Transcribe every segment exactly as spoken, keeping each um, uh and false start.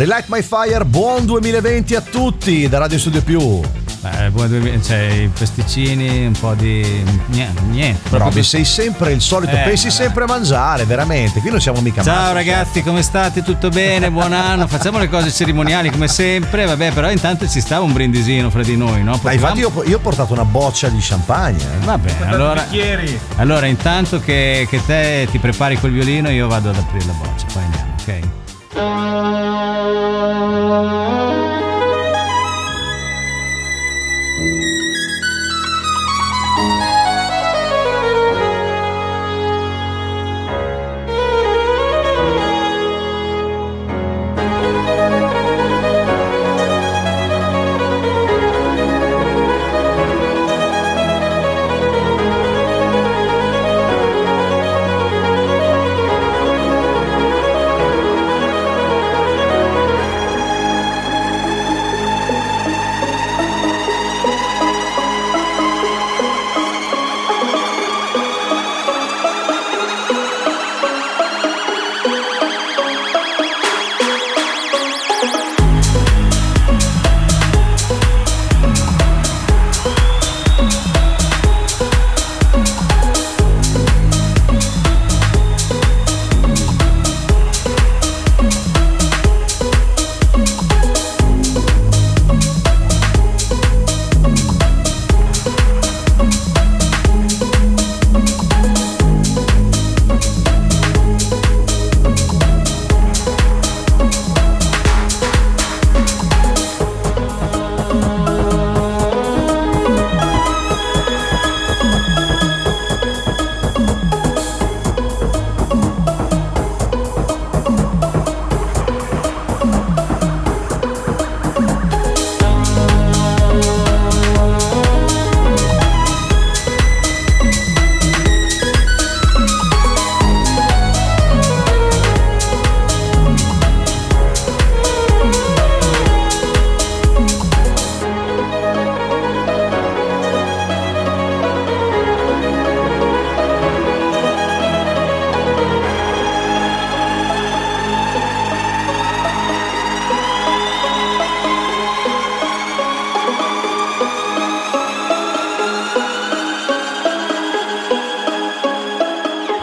Relight My Fire, buon duemilaventi a tutti da Radio Studio Più. Beh, buon duemilaventi, cioè i pesticini, un po' di niente, niente. Però mi sei sempre il solito, eh, pensi sempre a mangiare, veramente, qui non siamo mica male. Ciao ragazzi, certo. Come state? Tutto bene? Buon anno, facciamo le cose cerimoniali come sempre, vabbè, però intanto ci stava un brindisino fra di noi, no? Potevamo... Ma infatti io, io ho portato una boccia di champagne. Eh. Vabbè, allora, allora intanto che, che te ti prepari col violino io vado ad aprire la boccia, poi andiamo, ok?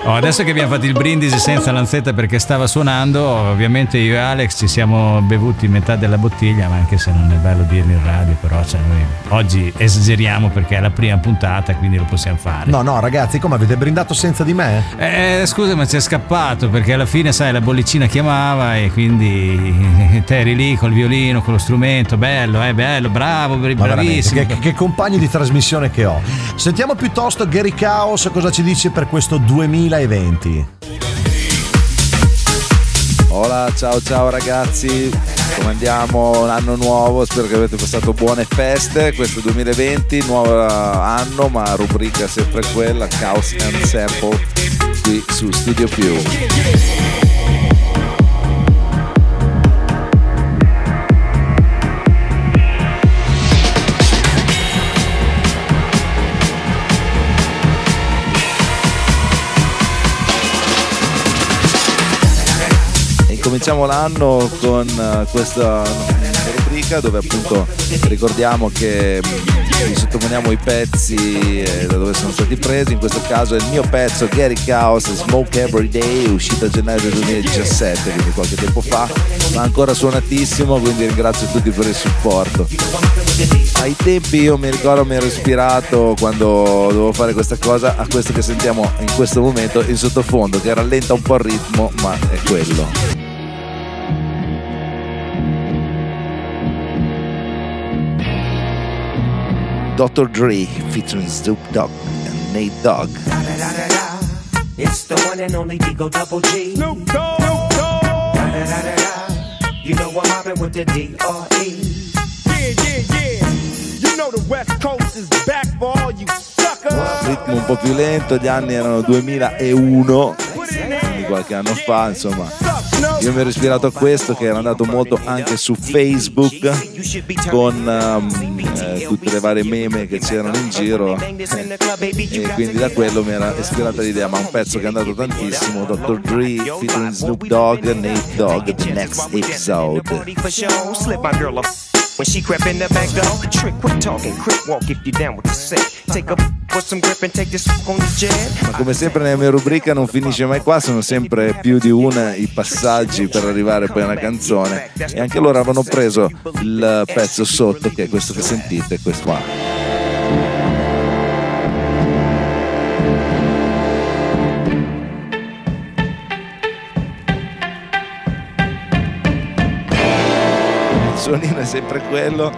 Adesso che abbiamo fatto il brindisi senza Lanzetta perché stava suonando, ovviamente io e Alex ci siamo bevuti metà della bottiglia, ma anche se non è bello dirlo in radio, però cioè noi oggi esageriamo perché è la prima puntata, quindi lo possiamo fare. No, no, ragazzi, come avete brindato senza di me? Eh, scusa, ma ci è scappato perché alla fine, sai, la bollicina chiamava e quindi te eri lì col violino, con lo strumento, bello, eh, bello, bravo, bravissimo. Che, che compagni di trasmissione che ho. Sentiamo piuttosto Gary Caos cosa ci dice per questo duemilaventi. Hola, ciao ciao ragazzi, come andiamo? L'anno nuovo, spero che avete passato buone feste, questo duemilaventi, nuovo anno, ma rubrica sempre quella, Chaos and Sample, qui su Studio Più. Cominciamo l'anno con questa rubrica dove appunto ricordiamo che sottoponiamo i pezzi da dove sono stati presi, in questo caso è il mio pezzo Gary Caos, Smoke Every Day, uscito a gennaio duemiladiciassette, quindi qualche tempo fa, ma ancora suonatissimo, quindi ringrazio tutti per il supporto. Ai tempi io mi ricordo mi ero ispirato quando dovevo fare questa cosa a questo che sentiamo in questo momento in sottofondo, che rallenta un po' il ritmo, ma è quello. doctor Dre featuring Snoop Dogg and Nate Dogg. Da, da, da, da, da. It's the one and only Digo Double G. Snoop Dogg. Da, da, da, da, da. You know I'm hopping with the D R E. Yeah, yeah, yeah. You know the West Coast is back for all you suckers. Un ritmo un po' più lento, gli anni erano duemilauno, di qualche anno fa, insomma. Io mi ero ispirato a questo che era andato molto anche su Facebook con um, eh, tutte le varie meme che c'erano in giro, e quindi da quello mi era ispirata l'idea. Ma un pezzo che è andato tantissimo, doctor Dre featuring Snoop Dogg, Nate Dogg, The Next Episode. When she crept in the back door, trick, quit talking, quick walk if you down with the set. Take up for some grip and take this on the jet. Ma come sempre nella mia rubrica non finisce mai qua, sono sempre più di una i passaggi per arrivare poi a una canzone, e anche loro avevano preso il pezzo sotto, che è questo che sentite, questo qua. Il suonino è sempre quello,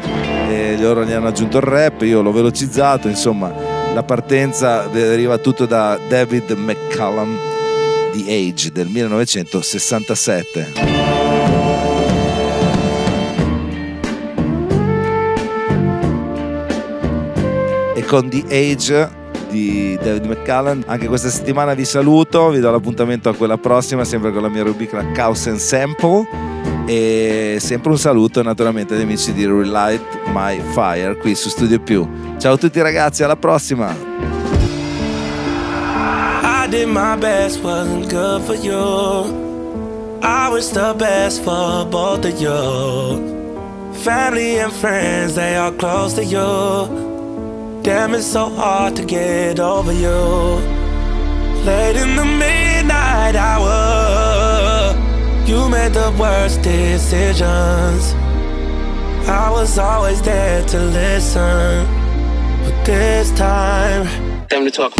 e loro gli hanno aggiunto il rap, io l'ho velocizzato, insomma la partenza deriva tutto da David McCallum, The Edge del millenovecentosessantasette. E con The Edge di David McCallum anche questa settimana vi saluto, vi do l'appuntamento a quella prossima, sempre con la mia rubrica Chaos and Sample. E sempre un saluto naturalmente agli amici di Relight My Fire qui su Studio Più. Ciao a tutti ragazzi, alla prossima. I did my best, wasn't good for you. I was the best for both of you. Family and friends, they are close to you. Damn, it's so hard to get over you. Late in the midnight hour, you made the worst decisions. I was always there to listen, but this time, time to talk.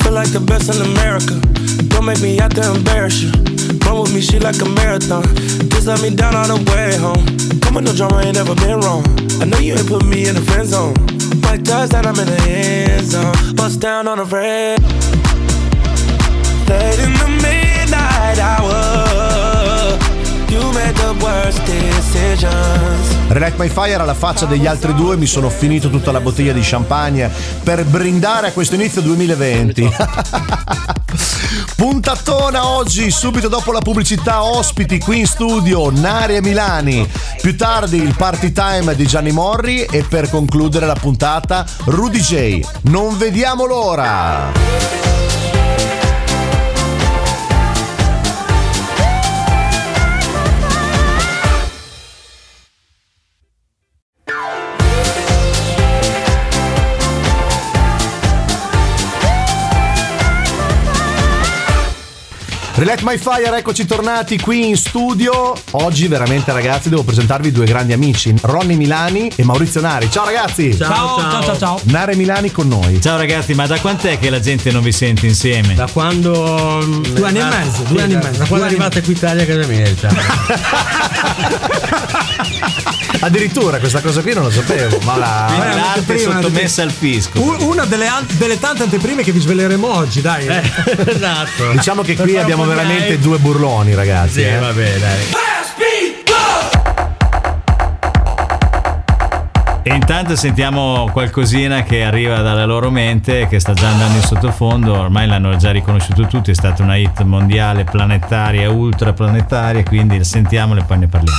Feel like the best in America. Don't make me out to embarrass you. Run with me, she like a marathon. Just let me down all the way home. Come with no drama, ain't never been wrong. I know you ain't put me in the friend zone. Like does that I'm in the end zone. Bust down on the red. Late in the midnight hour, you made the worst decisions. Relight My Fire alla faccia degli altri due, mi sono finito tutta la bottiglia di champagne per brindare a questo inizio duemilaventi. Puntatona oggi, subito dopo la pubblicità ospiti qui in studio Nari e Milani, più tardi il party time di Gianni Morri e per concludere la puntata Rudeejay. Non vediamo l'ora! Relight My Fire, eccoci tornati qui in studio. Oggi veramente ragazzi devo presentarvi due grandi amici, Ronnie Milani e Maurizio Nari. Ciao ragazzi. Ciao ciao ciao, ciao, ciao. Nari Milani con noi. Ciao ragazzi, ma da quant'è che la gente non vi sente insieme? Da quando due anni e mezzo, due anni e mezzo, da quando è arrivata qui Italia che merita. Addirittura questa cosa qui non la sapevo, ma la l'arte è sottomessa al fisco. Una delle, delle tante anteprime che vi sveleremo oggi, dai. Eh, esatto. Diciamo che qui abbiamo veramente due burloni ragazzi. Sì, eh? Vabbè, dai. E intanto sentiamo qualcosina che arriva dalla loro mente, che sta già andando in sottofondo, ormai l'hanno già riconosciuto tutti, è stata una hit mondiale, planetaria, ultraplanetaria, quindi sentiamola e poi ne parliamo.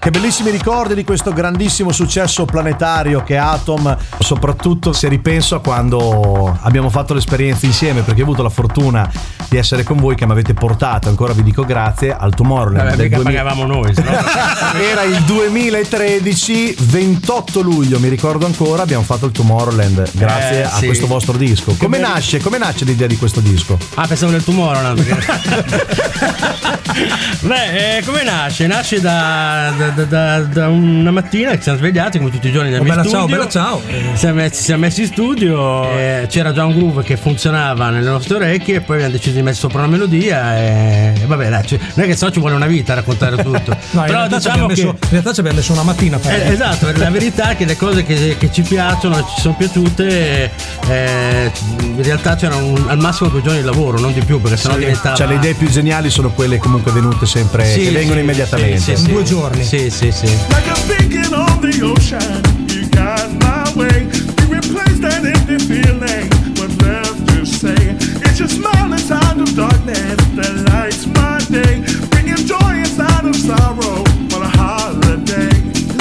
Che bellissimi ricordi di questo grandissimo successo planetario che è Atom, soprattutto se ripenso a quando abbiamo fatto l'esperienza insieme, perché ho avuto la fortuna di essere con voi che mi avete portato, ancora vi dico grazie, al Tomorrowland. Vabbè, duemila... pagavamo noi, sennò... Era il duemilatredici, ventotto luglio, mi ricordo ancora, abbiamo fatto il Tomorrowland grazie eh, a sì. questo vostro disco. Come, come nasce, come nasce l'idea di questo disco? Ah, pensavo del Tomorrowland. Beh, eh, come nasce? Nasce da, da, da, da, da una mattina che ci siamo svegliati come tutti i giorni nel oh, mio bella studio. Bella ciao, bella ciao. Ci siamo messi, ci siamo messi in studio, eh, c'era già un groove che funzionava nelle nostre orecchie e poi abbiamo deciso di mettere sopra una melodia e, e vabbè, dai, non è che so ci vuole una vita a raccontare tutto. No, però diciamo che messo, in realtà ci abbiamo messo una mattina per eh, esatto, la verità è che le cose che, che ci piacciono, ci sono piaciute, eh, in realtà c'erano al massimo due giorni di lavoro, non di più, perché sennò sì, diventava. Cioè le idee più geniali sono quelle comunque venute sempre, sì, che sì, vengono sì, immediatamente. Sì, sì, due sì. giorni. Sì, sì, sì. Like I'm thinking on the ocean, you got my way. You replaced that empty feeling with love to say. It's your smile inside of darkness that lights my day. Bringing joy inside of sorrow on a holiday.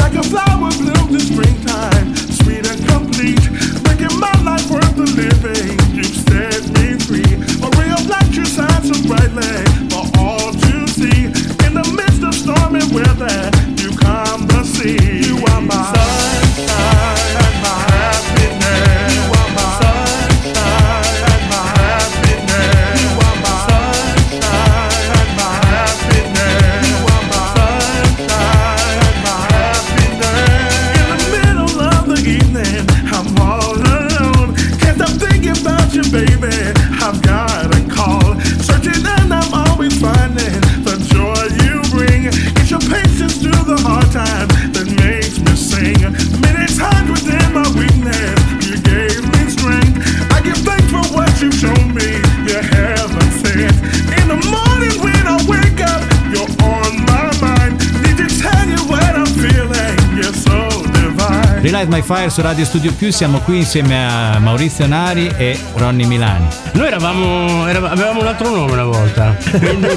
Like a flower blooms in springtime, sweet and complete. Making my life worth the living. You set me free. A ray of light you shine so brightly for all to see. In the midst of stormy weather, you calm the sea. You are my sunshine and my happiness. You are my sunshine and my happiness. You are my sunshine and my happiness. You are my sunshine and my happiness. In the middle of the evening, I'm all alone. Can't stop thinking about you, baby. I've got a call, searching and I'm always finding the joy you bring. It's your patience through the hard times that makes me sing. Many times within my weakness, you gave me strength. I give thanks for what you've shown me, your heaven sent. In the morning when I wake up, you're on my mind. Need to tell you what I'm feeling, you're so divine. Relight My Fire su Radio Studio Più, siamo qui insieme a Maurizio Nari e Ronnie Milani. Noi eravamo, eravamo avevamo un altro nome una volta, quindi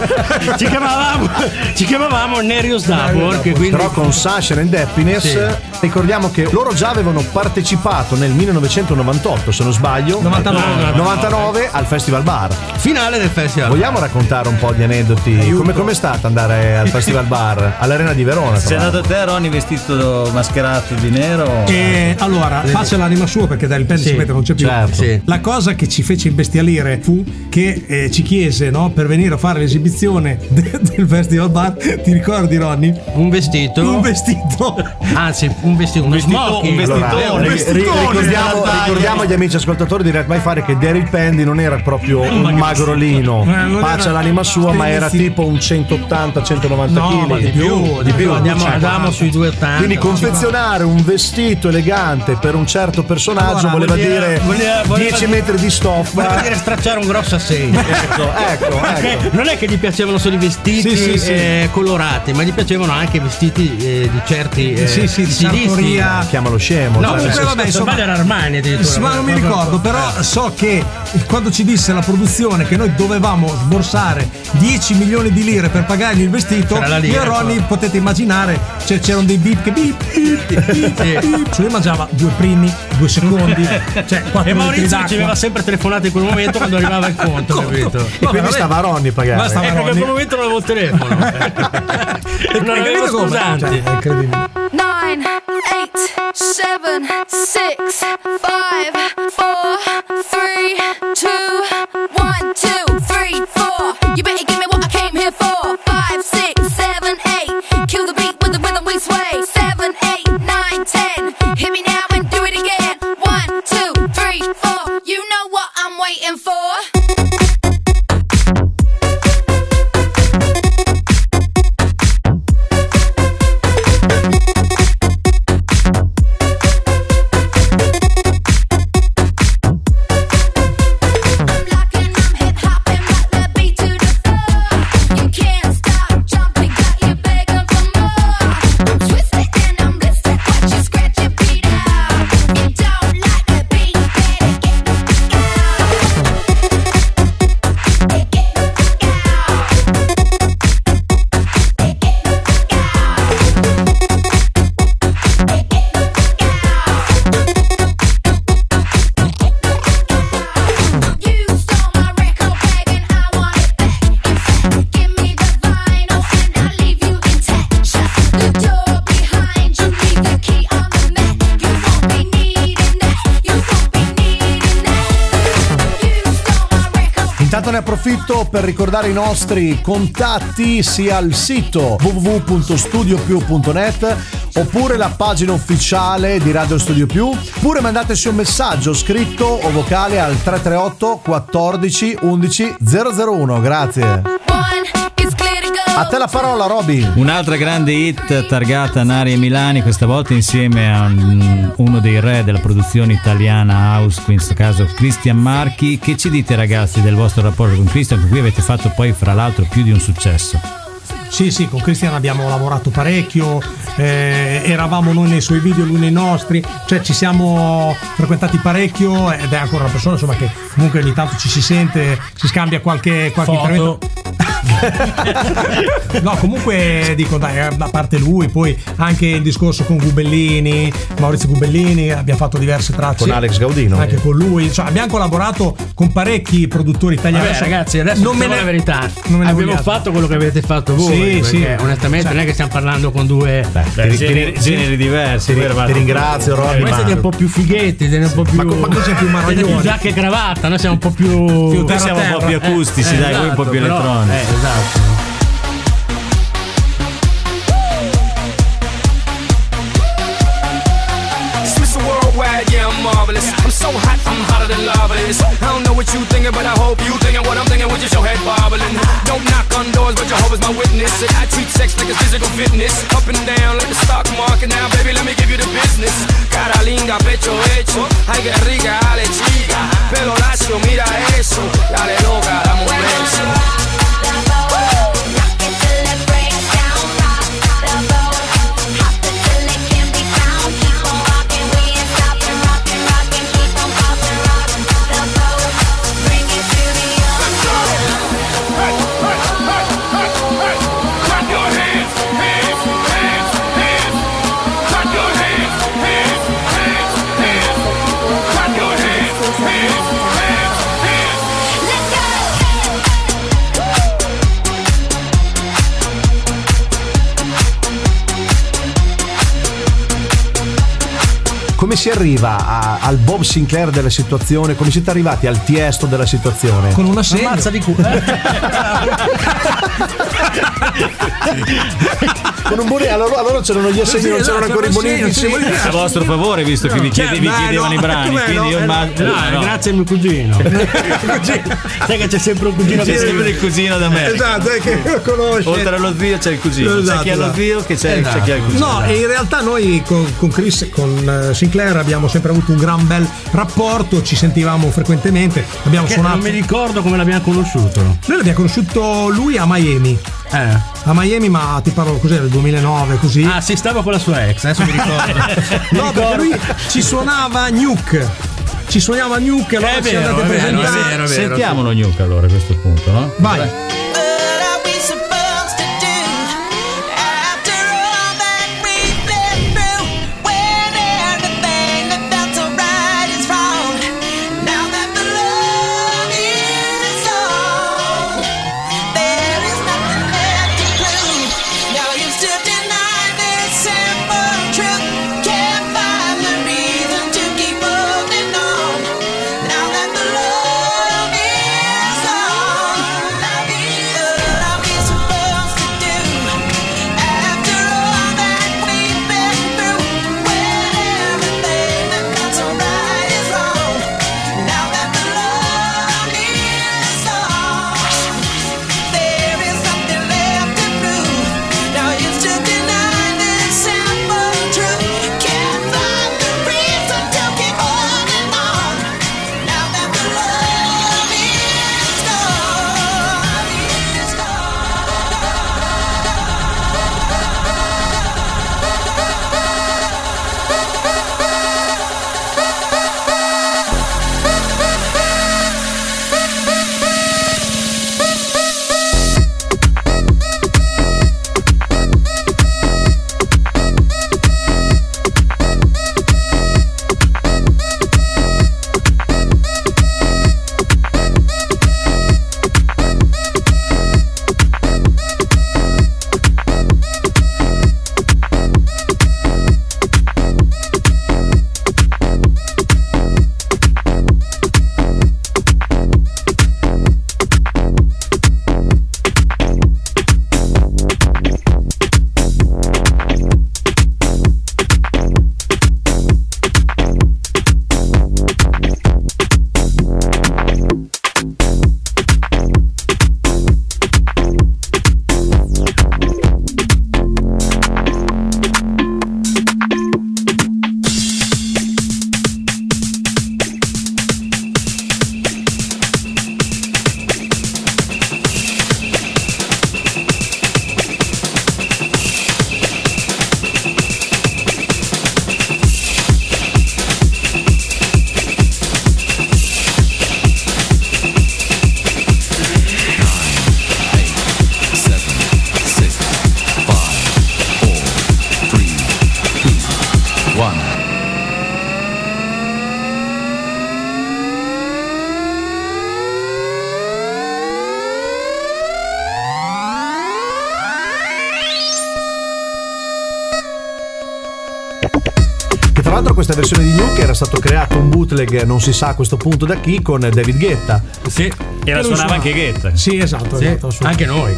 ci chiamavamo ci chiamavamo Nerius Dapwork, quindi... però con Sasha and Happiness sì. Ricordiamo che loro già avevano partecipato nel millenovecentonovantotto, se non sbaglio, novantanove, novantanove al Festival Bar, finale del Festival. Vogliamo Bar. Raccontare un po' di aneddoti, come com'è stato andare al Festival Bar all'Arena di Verona? Sei andato te, Ronnie, vestito mascherato di nero? E allora, faccia l'anima sua, perché dal pezzo sì, non c'è più. Certo. Sì. La cosa che ci fece imbestialire fu che eh, ci chiese, no, per venire a fare l'esibizione de- del Festival Bar. Ti ricordi, Ronnie? Un vestito. Un vestito. Anzi, un vestito. Un vestito. Un vestitone. Allora, un vestitone. Ricordiamo, ricordiamo agli amici ascoltatori di Relight My Fire che Daryl Pendy non era proprio un magrolino. Faccia eh, l'anima sua, ma era tipo un centottanta centonovanta chili. No, ma di più. Di più. No, andiamo, andiamo sui duecentottanta. Quindi confezionare un vestito elegante per un certo personaggio, allora, voleva, voleva dire voleva, voleva dieci dire, metri di stoffa, voleva dire stracciare un grosso assegno. Ecco, ecco, ecco. Non è che gli piacevano solo i vestiti sì, sì, eh, sì. colorati, ma gli piacevano anche i vestiti eh, di certi eh, sì, sì, stilisti. Chiamalo scemo. No, cioè, comunque, vabbè, insomma, era Armani addirittura, ma non mi ricordo, però eh. so che quando ci disse la produzione che noi dovevamo sborsare dieci milioni di lire per pagargli il vestito, io e Ronnie, ecco. potete immaginare, cioè, c'erano dei beep che beep, beep, beep, beep. Cioè mangiava due primi, due secondi, cioè e Maurizio ci aveva sempre telefonato in quel momento quando arrivava il conto, conto. capito? No, e quindi stava Ronnie pagando. Ma stava Ronnie. In quel momento non avevo il telefono. Non avevo scusanti. Cioè, è incredibile. nine, eight, seven, six, five, four, three, two, one, two, three, four. You better give me what I came here for. five, six, seven, eight. Kill the beat with the rhythm we sway. seven, eight, nine, ten. Hit me now and do it again. one, two, three, four. You know what I'm waiting for. Intanto ne approfitto per ricordare i nostri contatti, sia al sito w w w punto studio più punto net oppure la pagina ufficiale di Radio Studio Più, oppure mandateci un messaggio scritto o vocale al tre tre otto quattordici undici zero zero uno. Grazie. A te la parola, Roby. Un'altra grande hit targata Nari e Milani, questa volta insieme a uno dei re della produzione italiana house, in questo caso Cristian Marchi. Che ci dite, ragazzi, del vostro rapporto con Cristian, con cui avete fatto poi fra l'altro più di un successo? Sì, sì, con Cristian abbiamo lavorato parecchio, eh, eravamo noi nei suoi video, lui nei nostri, cioè ci siamo frequentati parecchio ed è ancora una persona, insomma, che comunque ogni tanto ci si sente, si scambia qualche, qualche intervento. No, comunque dico, dai, da parte lui, poi anche il discorso con Gubellini, Maurizio Gubellini, abbiamo fatto diverse tracce con Alex Gaudino, anche con lui, cioè abbiamo collaborato con parecchi produttori italiani. Vabbè, adesso, ragazzi, adesso non me ne... la verità, non me ne abbiamo vogliato. Fatto quello che avete fatto voi, sì, sì, onestamente, cioè, non è che stiamo parlando con due beh, ti, generi, generi diversi. Ti, ti ringrazio, Ronnie. Voi siete un po' più fighetti, siete un po' più, ma noi siamo più marraglioni, giacca e cravatta, noi siamo un po' più, più terra, siamo terra. Un po' più acustici, eh, dai, esatto, voi un po' più elettronici. Eh, esatto. Swiss worldwide, yeah, I'm marvelous. I'm so hot, I'm hotter than lava is. I don't know what you thinking, but I hope you thinking what I'm thinking with your head bobbling. Don't knock on doors, but Jehovah's my witness. And I treat sex like a physical fitness. Up and down, like the stock market now, baby, let me give you the business. Cara linda, pecho hecho. Ay, que rica, ale chica. Pelo lacio, mira eso. Dale loca, dame un beso. Come si arriva a, al Bob Sinclar della situazione? Come siete arrivati al Tiesto della situazione? Con una segna. Una mazza di culo. Con un buone... allora, allora c'erano gli assegni, sì, non c'erano, c'erano ancora i bonini. Sì, sì. A vostro favore, visto no, che vi, chiede, vi chiedevano no, i brani. Quindi io ma... no, no, no. Grazie al mio cugino. cugino. Sai che c'è sempre un cugino. C'è sempre il cugino da me. Esatto, è che lo conosce. Oltre allo zio c'è il cugino. Esatto, c'è chi ha lo zio che c'è, esatto. C'è chi ha il cugino. No, e in realtà noi con, con Chris, con Sinclar abbiamo sempre avuto un gran bel rapporto, ci sentivamo frequentemente, abbiamo perché suonato. Non mi ricordo come l'abbiamo conosciuto. Noi l'abbiamo conosciuto lui a Miami. Eh. A Miami, ma ti parlo cos'era, il duemilanove, così. Ah, si stava con la sua ex, adesso mi ricordo. No, ricordo. Perché lui ci suonava Nuke. Ci suonava Nuke, allora ci andate a presentare. Sentiamolo Nuke allora a questo punto, no? Vai. Vai. l'altro questa versione di New che era stato creato un bootleg, non si sa a questo punto da chi, con David Guetta. Sì, e, e la suonava suona. anche Guetta. Sì, esatto, sì. esatto anche noi.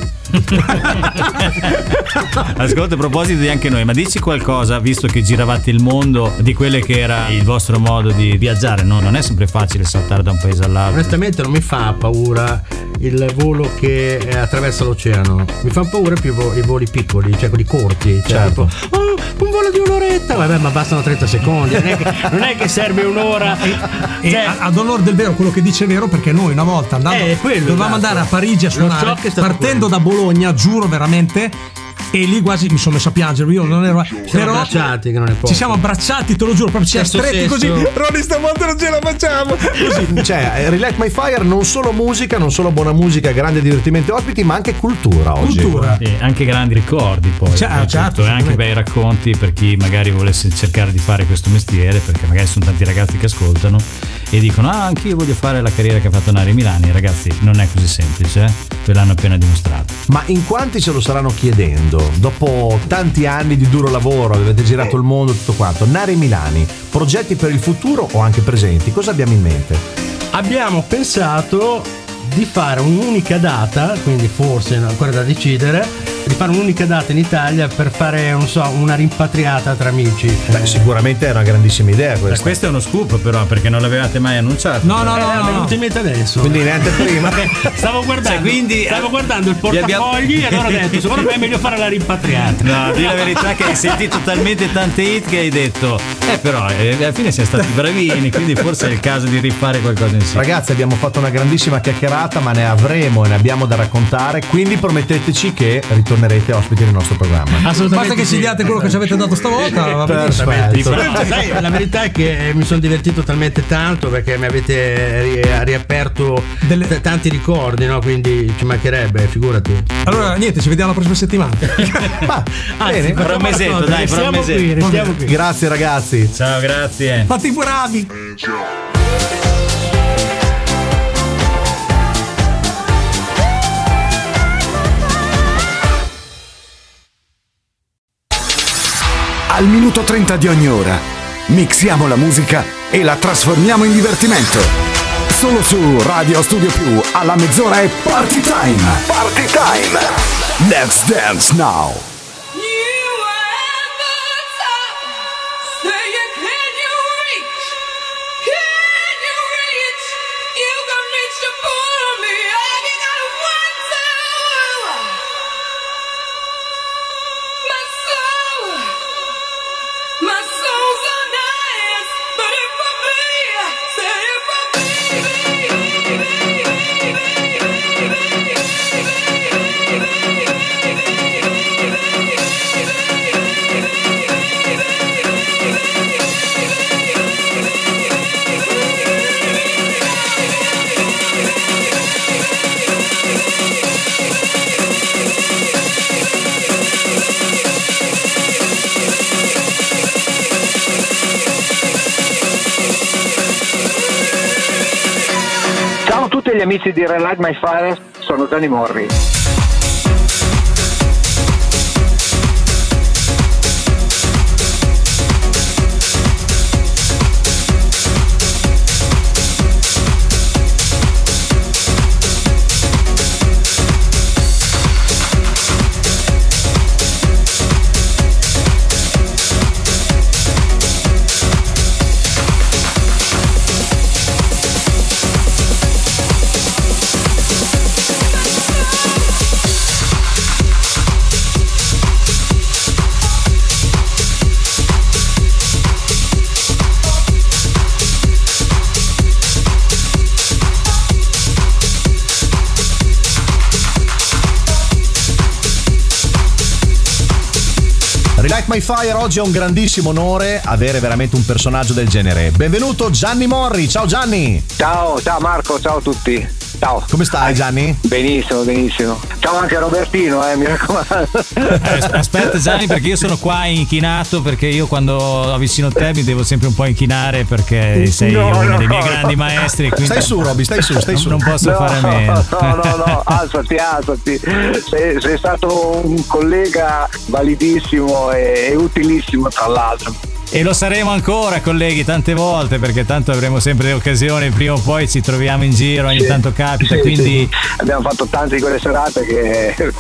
Ascolta, a proposito di anche noi, ma dici qualcosa, visto che giravate il mondo, di quelle che era il vostro modo di viaggiare, no? Non è sempre facile saltare da un paese all'altro. Onestamente non mi fa paura il volo che attraversa l'oceano, mi fanno paura più i voli piccoli, cioè quelli corti, cioè certo. tipo, oh, un volo di un'oretta, vabbè, ma bastano trenta secondi, non è che, non è che serve un'ora. E cioè, a, a dolor del vero, quello che dice è vero, perché noi una volta andando, eh, quello, dovevamo andare a Parigi a suonare, partendo quello. da Bologna, giuro veramente, e lì quasi mi sono messo a piangere, io non ero, ci siamo però abbracciati, che non è poco. Ci siamo abbracciati, te lo giuro, proprio ci siamo stretti così. Ronnie, stavolta non ce la facciamo così. Cioè, Relight My Fire, non solo musica, non solo buona musica, grande divertimento e ospiti, ma anche cultura oggi. Cultura e anche grandi ricordi poi. Certo, certo, e anche bei racconti per chi magari volesse cercare di fare questo mestiere, perché magari sono tanti ragazzi che ascoltano e dicono, ah, anche io voglio fare la carriera che ha fatto Nari Milani. Ragazzi, non è così semplice, eh? Ve l'hanno appena dimostrato. Ma in quanti ce lo staranno chiedendo? Dopo tanti anni di duro lavoro, avete girato il mondo, tutto quanto. Nari Milani, progetti per il futuro o anche presenti? Cosa abbiamo in mente? Abbiamo pensato di fare un'unica data, quindi forse ancora da decidere, di fare un'unica data in Italia per fare, non so, una rimpatriata tra amici. Beh, sicuramente è una grandissima idea questa. Questo è uno scoop però, perché non l'avevate mai annunciato. No, no, no, no, no, ultimamente adesso. Quindi neanche prima. Stavo guardando, cioè, quindi, stavo guardando il portafogli abbiamo... e allora ho detto, secondo me è meglio fare la rimpatriata. No, di la verità che hai sentito talmente tante hit che hai detto, eh però, eh, alla fine siamo stati bravini, quindi forse è il caso di rifare qualcosa insieme. Ragazzi, abbiamo fatto una grandissima chiacchierata, ma ne avremo e ne abbiamo da raccontare, quindi prometteteci che ritorniamo. Tornerete ospiti nel nostro programma. Assolutamente. Basta che sì. Sigliate quello che ci avete dato stavolta. Va bene. Sai, la verità è che mi sono divertito talmente tanto, perché mi avete riaperto Dele... t- tanti ricordi, no? Quindi ci mancherebbe, figurati. Allora niente, ci vediamo la prossima settimana. Ma, Anzi, bene, fra un mesetto, dai, dai, fra un mesetto. Qui, qui. Grazie ragazzi. Ciao, grazie. Fatti bravi. Al minuto trenta di ogni ora mixiamo la musica e la trasformiamo in divertimento. Solo su Radio Studio Più, alla mezz'ora è Party Time. Party Time. Let's dance now. Amici di Relight My Fire, sono Gianni Morri. Relight My Fire, oggi è un grandissimo onore avere veramente un personaggio del genere. Benvenuto Gianni Morri, ciao Gianni! Ciao, ciao Marco, ciao a tutti. Ciao. Come stai Gianni? Benissimo, benissimo. Ciao anche a Robertino, eh, mi raccomando. Eh, aspetta Gianni, perché io sono qua inchinato, perché io quando avvicino te mi devo sempre un po' inchinare, perché sei no, uno no, dei miei no. grandi maestri. Quindi... Stai su Roby, stai su, stai su. Non posso no, fare a meno. No, no, no, alzati, alzati. Sei, sei stato un collega validissimo e utilissimo tra l'altro. e lo saremo ancora, colleghi, tante volte, perché tanto avremo sempre le occasioni, prima o poi ci troviamo in giro, ogni sì, tanto capita, sì, quindi sì. Abbiamo fatto tante di quelle serate che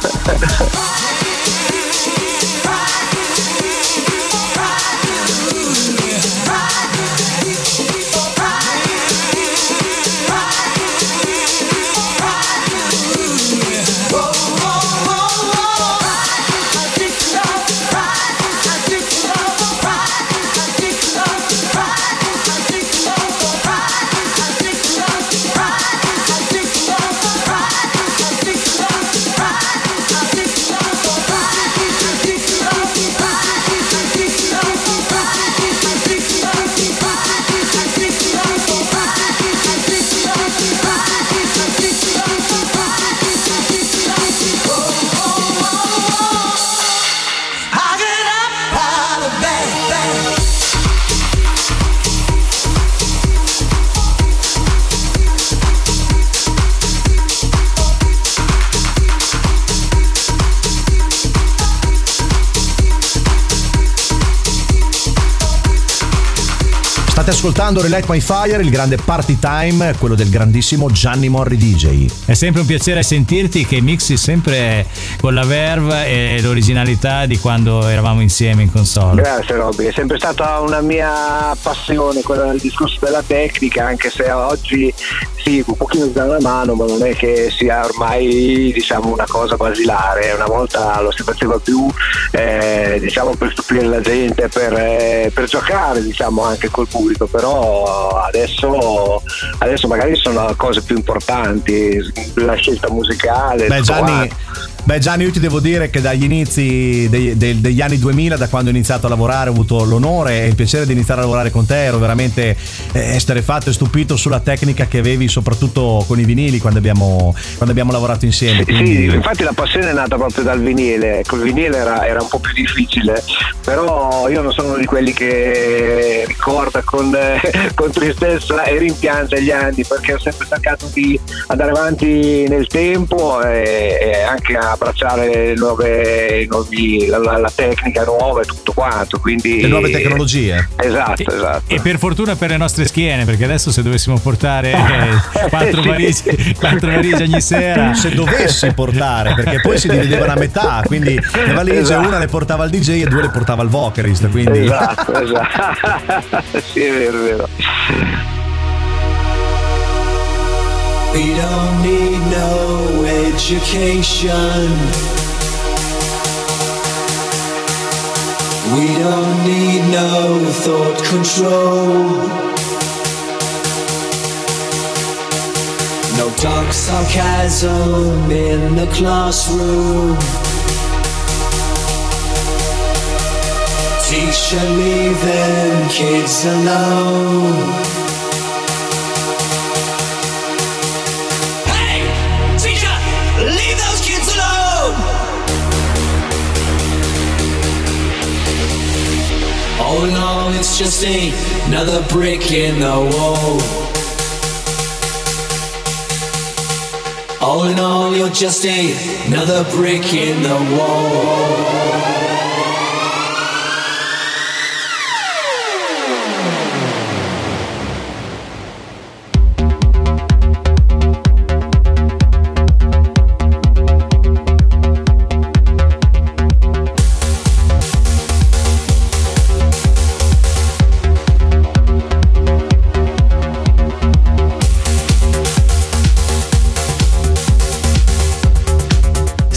state ascoltando Relight My Fire, il grande party time, quello del grandissimo Gianni Morri D J. È sempre un piacere sentirti, che mixi sempre con la verve e l'originalità di quando eravamo insieme in console. Grazie Robby, è sempre stata una mia passione quella del discorso della tecnica, anche se oggi sì, un pochino da una mano, ma non è che sia ormai, diciamo, una cosa basilare. Una volta lo si faceva più eh, diciamo per stupire la gente, per, eh, per giocare, diciamo, anche col pubblico. Però adesso, adesso magari sono cose più importanti, la scelta musicale. Beh Gianni, beh Gianni, io ti devo dire che dagli inizi dei, dei, degli anni duemila, da quando ho iniziato a lavorare, ho avuto l'onore e il piacere di iniziare a lavorare con te. Ero veramente esterrefatto e stupito sulla tecnica che avevi, soprattutto con i vinili, quando abbiamo, quando abbiamo lavorato insieme. Quindi... sì, infatti la passione è nata proprio dal vinile. Col vinile era, era un po' più difficile, però io non sono di quelli che ricorda Con, eh, con tristezza e rimpianta gli anni, perché ho sempre cercato di andare avanti nel tempo e, e anche abbracciare nuove, nuovi, la, la, la tecnica nuova e tutto quanto, quindi le nuove tecnologie. Esatto, e, esatto. E per fortuna per le nostre schiene, perché adesso se dovessimo portare eh, quattro valigie quattro valigie ogni sera, se dovessi portare, perché poi si dividevano a metà, quindi le valigie, esatto, una le portava al D J e due le portava al vocalist, quindi esatto, esatto. Sì, è vero, è vero. We don't need no education. We don't need no thought control. No dark sarcasm in the classroom. Teacher, leave them kids alone. All in all, it's just another brick in the wall. All in all, you're just another brick in the wall.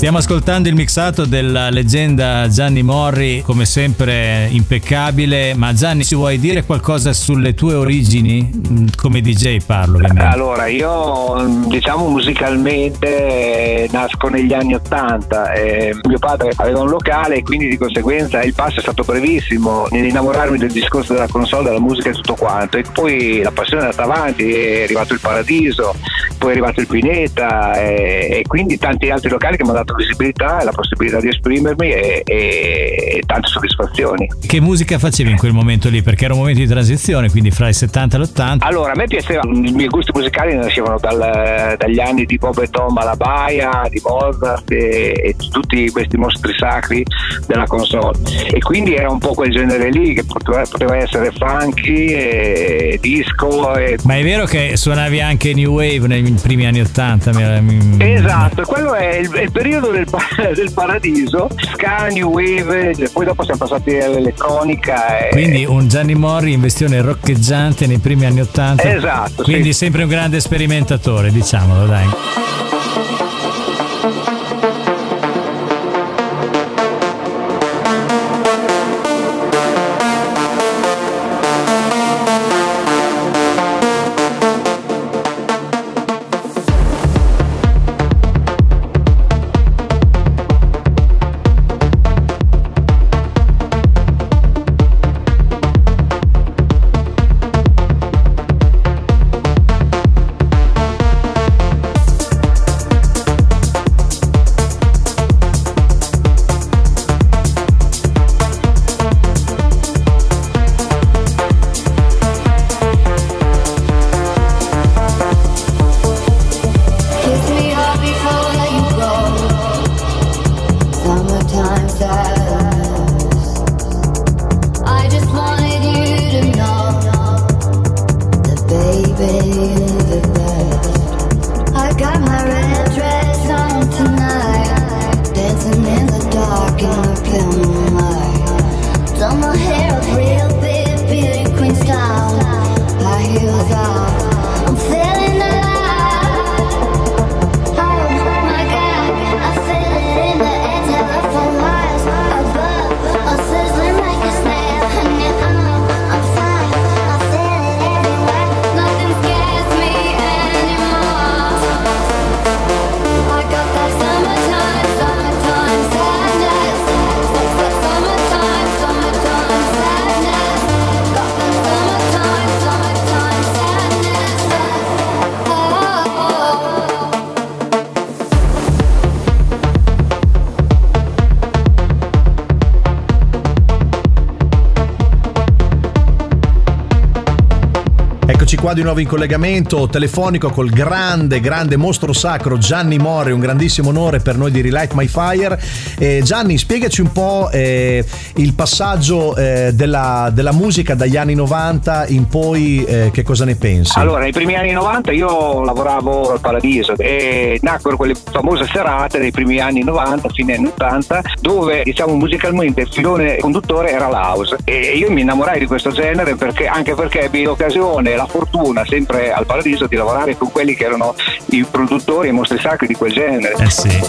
Stiamo ascoltando il mixato della leggenda Gianni Morri, come sempre impeccabile. Ma Gianni, ci vuoi dire qualcosa sulle tue origini? Come D J parlo ovviamente. Allora, io diciamo musicalmente nasco negli anni ottanta, eh, mio padre aveva un locale e quindi di conseguenza il passo è stato brevissimo nell'innamorarmi del discorso della console, della musica e tutto quanto, e poi la passione è andata avanti, è arrivato il Paradiso, poi è arrivato il Pineta e, e quindi tanti altri locali che mi hanno dato dato visibilità, la possibilità di esprimermi e, e tante soddisfazioni. Che musica facevi in quel momento lì? Perché era un momento di transizione, quindi fra il settanta e l'ottanta. Allora, a me piaceva, i miei gusti musicali nascevano dal, dagli anni di Bob e Tom alla Baia, di Mozart e, e tutti questi mostri sacri della console, e quindi era un po' quel genere lì che poteva, poteva essere funky e disco e... Ma è vero che suonavi anche New Wave nei primi anni ottanta? Esatto, quello è il, il periodo del, del paradiso, ska, New Wave, poi dopo siamo passati all'elettronica e... Quindi un Gianni Morri in vestione roccheggiante nei primi anni ottanta. Esatto, quindi sì, sempre un grande sperimentatore, diciamolo, dai. Qua di nuovo in collegamento telefonico col grande, grande mostro sacro Gianni Morri, un grandissimo onore per noi di Relight My Fire. Eh, Gianni, spiegaci un po' eh, il passaggio eh, della, della musica dagli anni novanta in poi, eh, che cosa ne pensi? Allora, nei primi anni novanta io lavoravo al Paradiso e nacquero quelle famose serate dei primi anni novanta, fine anni ottanta, dove diciamo musicalmente il filone conduttore era l'house, e io mi innamorai di questo genere perché, anche perché ebbi l'occasione e la fortuna sempre al Paradiso di lavorare con quelli che erano i produttori e i mostri sacri di quel genere. Eh sì.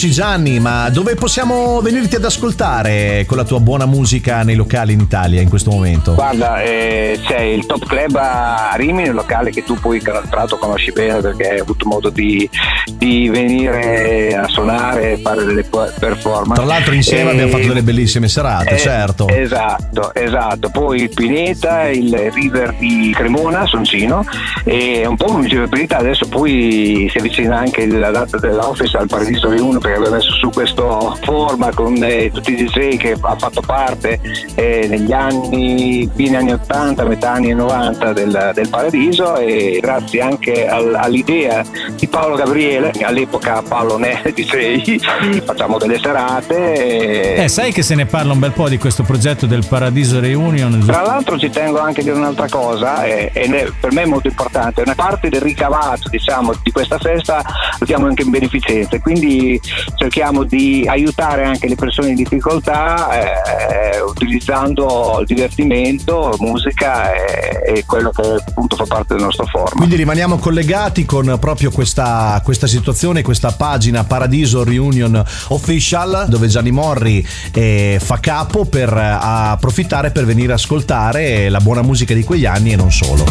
Eccoci Gianni, ma dove possiamo venirti ad ascoltare con la tua buona musica nei locali in Italia in questo momento? Guarda, eh, c'è il Top Club a Rimini, un locale che tu poi tra l'altro conosci bene perché hai avuto modo di, di venire a suonare, fare delle performance. Tra l'altro insieme e... abbiamo fatto delle bellissime serate, eh, certo. Esatto, esatto. Poi il Pineta, il River di Cremona, Soncino, e un po' un'ingegnabilità. Adesso poi si avvicina anche la data dell'Office al Paradiso di Uno, perché abbiamo messo su questo format con eh, tutti i D J che ha fatto parte eh, negli anni, fine anni ottanta, metà anni novanta del, del Paradiso, e grazie anche al, all'idea di Paolo Gabriele, all'epoca Paolo ne D J, facciamo delle serate e... eh, sai che se ne parla un bel po' di questo progetto del Paradiso Reunion. Tra l'altro ci tengo anche a dire un'altra cosa, e eh, eh, per me è molto importante, una parte del ricavato diciamo di questa festa lo diamo anche in beneficenza, quindi cerchiamo di aiutare anche le persone in difficoltà eh, utilizzando il divertimento, musica eh, e quello che appunto fa parte del nostro format. Quindi rimaniamo collegati con proprio questa, questa situazione, questa pagina Paradiso Reunion Official, dove Gianni Morri eh, fa capo, per approfittare per venire a ascoltare la buona musica di quegli anni e non solo.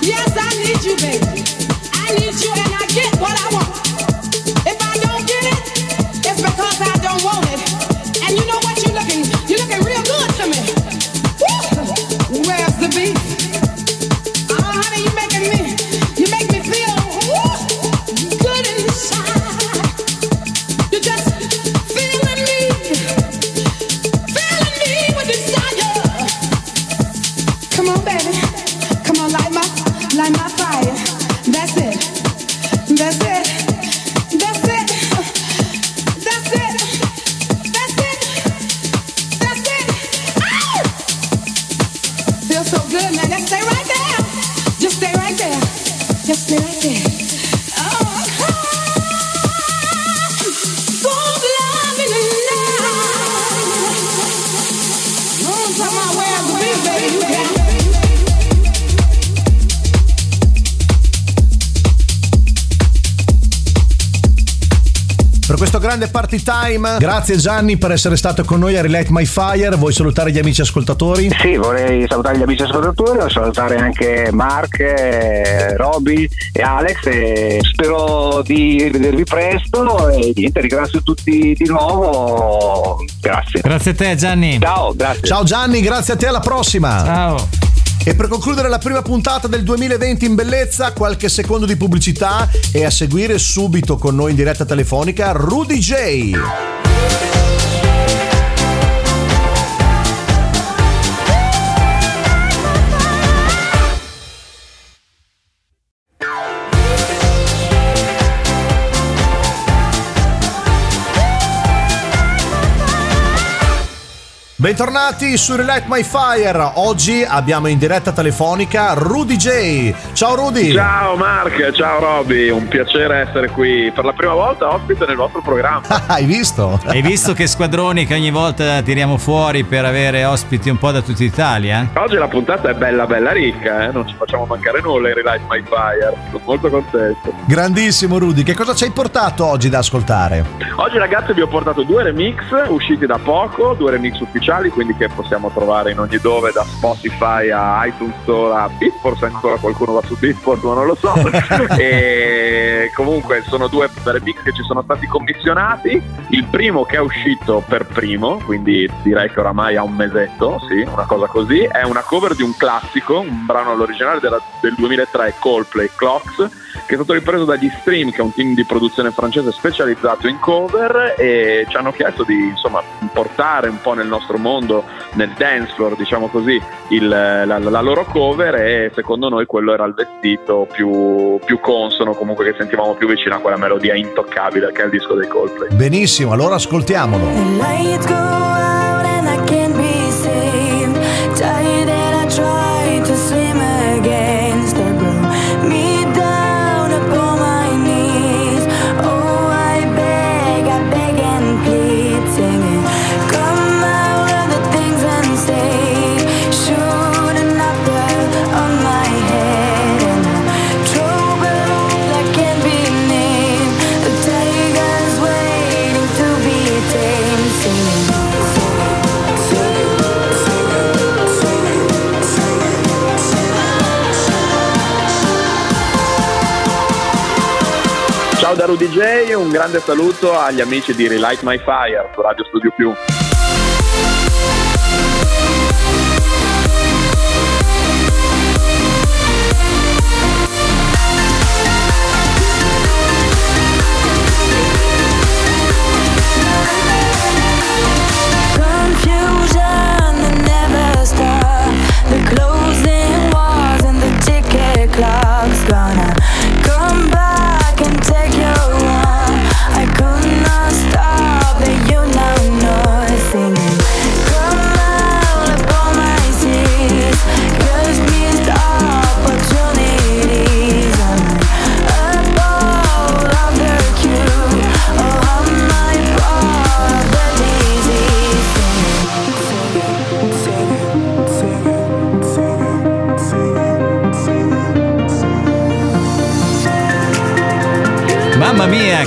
Yes, I need you, baby. I need you and I get what I want. If I don't get it, it's because I don't want it. And you know what, you're looking, you're looking real good to me. Woo! Where's the beat? Oh, honey, you making me, you make me feel woo, good inside. You're just feeling me, feeling me with desire. Come on, baby, come on, light my. Light my fire, that's it, that's it, that's it, that's it, that's it, that's it, ow! Feel so good, man, just stay right there, just stay right there, just stay right there, oh, I'm full love in the night, room to my way of the big baby, baby. Per questo grande party time, grazie Gianni per essere stato con noi a Relight My Fire. Vuoi salutare gli amici ascoltatori? Sì, vorrei salutare gli amici ascoltatori, vorrei salutare anche Mark, eh, Roby e Alex, eh, spero di rivedervi presto e niente, ringrazio tutti di nuovo, grazie. Grazie a te Gianni. Ciao, grazie. Ciao Gianni, grazie a te, alla prossima. Ciao. E per concludere la prima puntata del duemilaventi in bellezza, qualche secondo di pubblicità e a seguire subito con noi in diretta telefonica Rudeejay. Bentornati su Relight My Fire. Oggi abbiamo in diretta telefonica Rudeejay. Ciao Rudy. Ciao Mark, ciao Roby. Un piacere essere qui per la prima volta ospite nel vostro programma. Hai visto? Hai visto che squadroni che ogni volta tiriamo fuori per avere ospiti un po' da tutta Italia? Oggi la puntata è bella bella ricca, eh? Non ci facciamo mancare nulla in Relight My Fire. Sono molto contento. Grandissimo Rudy, che cosa ci hai portato oggi da ascoltare? Oggi ragazzi vi ho portato due remix usciti da poco, due remix ufficiali, quindi che possiamo trovare in ogni dove, da Spotify a iTunes Store a Beatport, se ancora qualcuno va su Beatport ma non lo so. E comunque sono due remix che ci sono stati commissionati, il primo che è uscito per primo, quindi direi che oramai ha un mesetto, sì, una cosa così, è una cover di un classico, un brano all'originale della, del duemilatré, Coldplay, Clocks, che è stato ripreso dagli Stream, che è un team di produzione francese specializzato in cover, e ci hanno chiesto di insomma portare un po' nel nostro mondo, nel dance floor diciamo così, il, la, la loro cover, e secondo noi quello era il vestito più, più consono, comunque che sentivamo più vicino a quella melodia intoccabile che è il disco dei Coldplay. Benissimo, allora ascoltiamolo. Can't be Ciao da Rudeejay, un grande saluto agli amici di Relight My Fire su Radio Studio Più.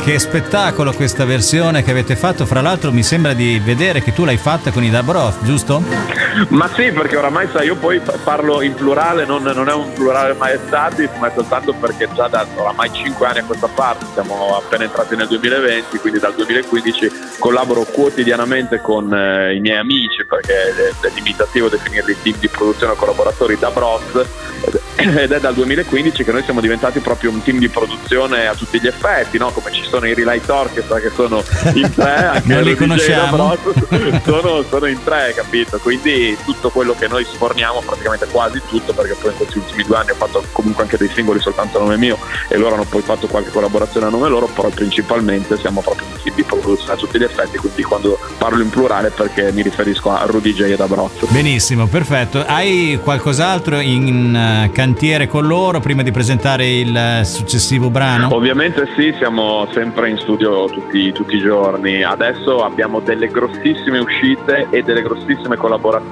Che spettacolo questa versione che avete fatto, fra l'altro mi sembra di vedere che tu l'hai fatta con i Da Brozz, giusto? Ma sì, perché oramai sai, io poi parlo in plurale, non, non è un plurale maestatis, ma è soltanto perché già da oramai cinque anni a questa parte, siamo appena entrati nel duemilaventi, quindi dal duemilaquindici collaboro quotidianamente con eh, i miei amici, perché è, è limitativo definirli team di produzione o collaboratori Da Brozz, ed è dal duemilaquindici che noi siamo diventati proprio un team di produzione a tutti gli effetti, no? Come ci sono i Relight Orchestra che sono in tre, anche non li conosciamo, sono, sono in tre, capito? Quindi tutto quello che noi sforniamo, praticamente quasi tutto, perché poi in questi ultimi due anni ho fatto comunque anche dei singoli soltanto a nome mio e loro hanno poi fatto qualche collaborazione a nome loro, però principalmente siamo proprio un team di produzione a tutti gli effetti, quindi quando parlo in plurale perché mi riferisco a Rudeejay e Da Brozz. Benissimo, perfetto. Hai qualcos'altro in uh, cantiere con loro prima di presentare il successivo brano? Ovviamente sì, siamo sempre in studio tutti, tutti i giorni. Adesso abbiamo delle grossissime uscite e delle grossissime collaborazioni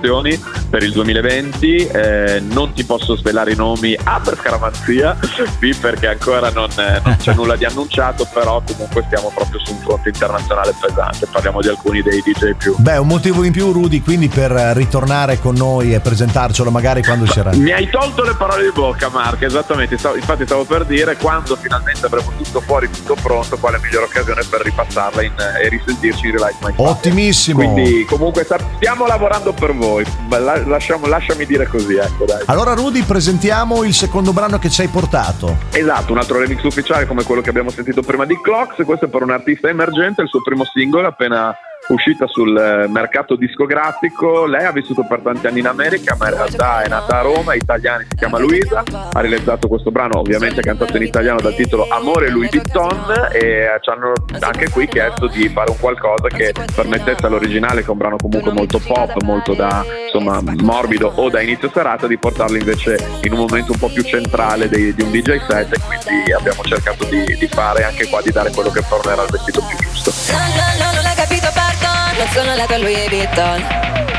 per il duemilaventi, eh, non ti posso svelare i nomi ah, per scaramanzia qui perché ancora non, non c'è nulla di annunciato, però comunque stiamo proprio su un fronte internazionale pesante, parliamo di alcuni dei D J più. Beh, un motivo in più Rudy quindi per ritornare con noi e presentarcelo magari quando c'era. Mi hai tolto le parole di bocca Mark, esattamente, stavo, infatti stavo per dire quando finalmente avremo tutto fuori, tutto pronto, quale migliore occasione per ripassarla in, e risentirci in Relight My Fire. Ottimissimo. Quindi comunque stiamo lavorando per voi, La, lasciamo, lasciami dire così, ecco dai. Allora Rudy, presentiamo il secondo brano che ci hai portato. Esatto, un altro remix ufficiale come quello che abbiamo sentito prima di Clocks, questo è per un artista emergente, il suo primo singolo appena uscita sul mercato discografico. Lei ha vissuto per tanti anni in America, ma in realtà è nata a Roma, italiana, si chiama Luisa, ha realizzato questo brano ovviamente cantato in italiano dal titolo Amore Louis Vuitton e ci hanno anche qui chiesto di fare un qualcosa che permettesse all'originale, che è un brano comunque molto pop, molto da insomma morbido o da inizio serata, di portarlo invece in un momento un po' più centrale di, di un D J set, e quindi abbiamo cercato di, di fare anche qua, di dare quello che tornerà al vestito più giusto. Non sono la tua Louis Vuitton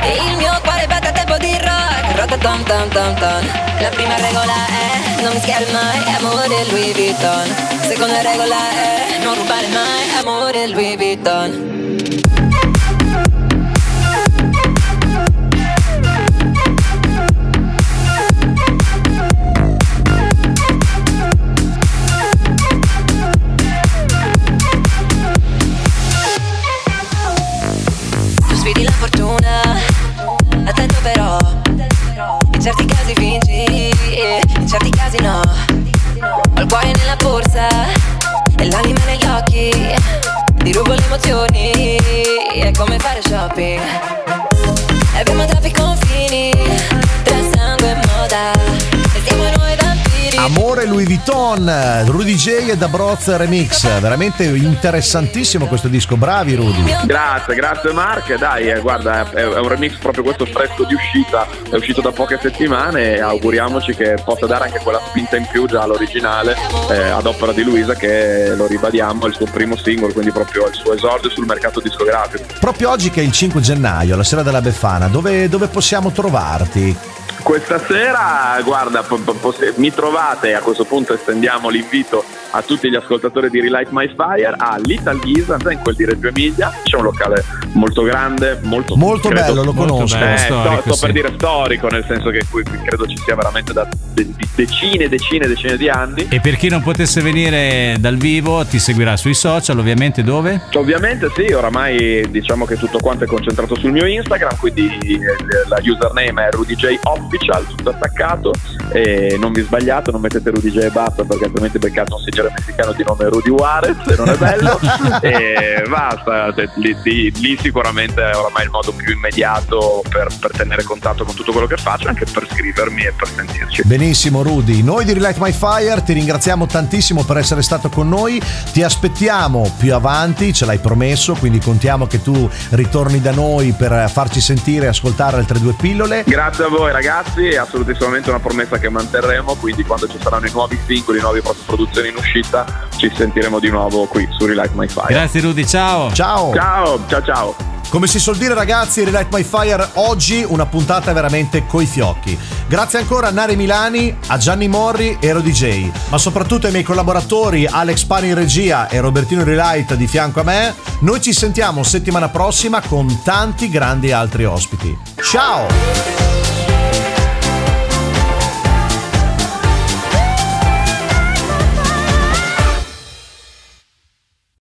e il mio cuore batte a tempo di rock, rock tom tom tom tom. La prima regola è non mischiare mai amore Louis Vuitton. Seconda regola è non rubare mai amore Louis Vuitton. Attento però, in certi casi vinci, in certi casi no. Ho il cuore nella borsa e l'anima negli occhi, ti rubo le emozioni, è come fare shopping. Abbiamo troppi confini tra sangue e moda e siamo noi vampiri. Amore Louis Vuitton, Rudeejay e Da Brozz remix, veramente interessantissimo questo disco, bravi Rudy. Grazie, grazie Mark, dai, eh, guarda, è un remix proprio questo fresco di uscita, è uscito da poche settimane e auguriamoci che possa dare anche quella spinta in più già all'originale, eh, ad opera di Luisa che, lo ribadiamo, è il suo primo singolo, quindi proprio il suo esordio sul mercato discografico. Proprio oggi che è il cinque gennaio, la sera della Befana, dove, dove possiamo trovarti? Questa sera, guarda, po- po- mi trovate, a questo punto estendiamo l'invito a tutti gli ascoltatori di Relight My Fire all'Ital Ghisland, in quel di Reggio Emilia. C'è un locale molto grande, molto molto credo, bello, lo conosco, eh, storico, sto, sto per dire storico, nel senso che qui credo ci sia veramente da decine e decine e decine di anni. E per chi non potesse venire dal vivo ti seguirà sui social, ovviamente. Dove? Ovviamente sì, oramai diciamo che tutto quanto è concentrato sul mio Instagram, quindi la username è Rudeejay Official, tutto attaccato, e non vi sbagliate, non mettete Rudeejay e basta, perché altrimenti beccate un signore messicano di nome Rudy Juarez, se non è bello. E basta, lì, lì, lì sicuramente è oramai il modo più immediato per, per tenere contatto con tutto quello che faccio, anche per scrivermi e per sentirci. Benissimo Rudy, noi di Relight My Fire ti ringraziamo tantissimo per essere stato con noi, ti aspettiamo più avanti, ce l'hai promesso, quindi contiamo che tu ritorni da noi per farci sentire e ascoltare altre due pillole. Grazie a voi ragazzi, è assolutamente una promessa che manterremo, quindi quando ci saranno i nuovi singoli, nuove produzioni in uscita, ci sentiremo di nuovo qui su Relight My Fire. Grazie Rudy, ciao. Ciao. Ciao, ciao, ciao. Come si suol dire ragazzi, Relight My Fire oggi una puntata veramente coi fiocchi. Grazie ancora a Nari Milani, a Gianni Morri e Rudeejay, ma soprattutto ai miei collaboratori Alex Pani in regia e Robertino Relight di fianco a me. Noi ci sentiamo settimana prossima con tanti grandi altri ospiti. Ciao!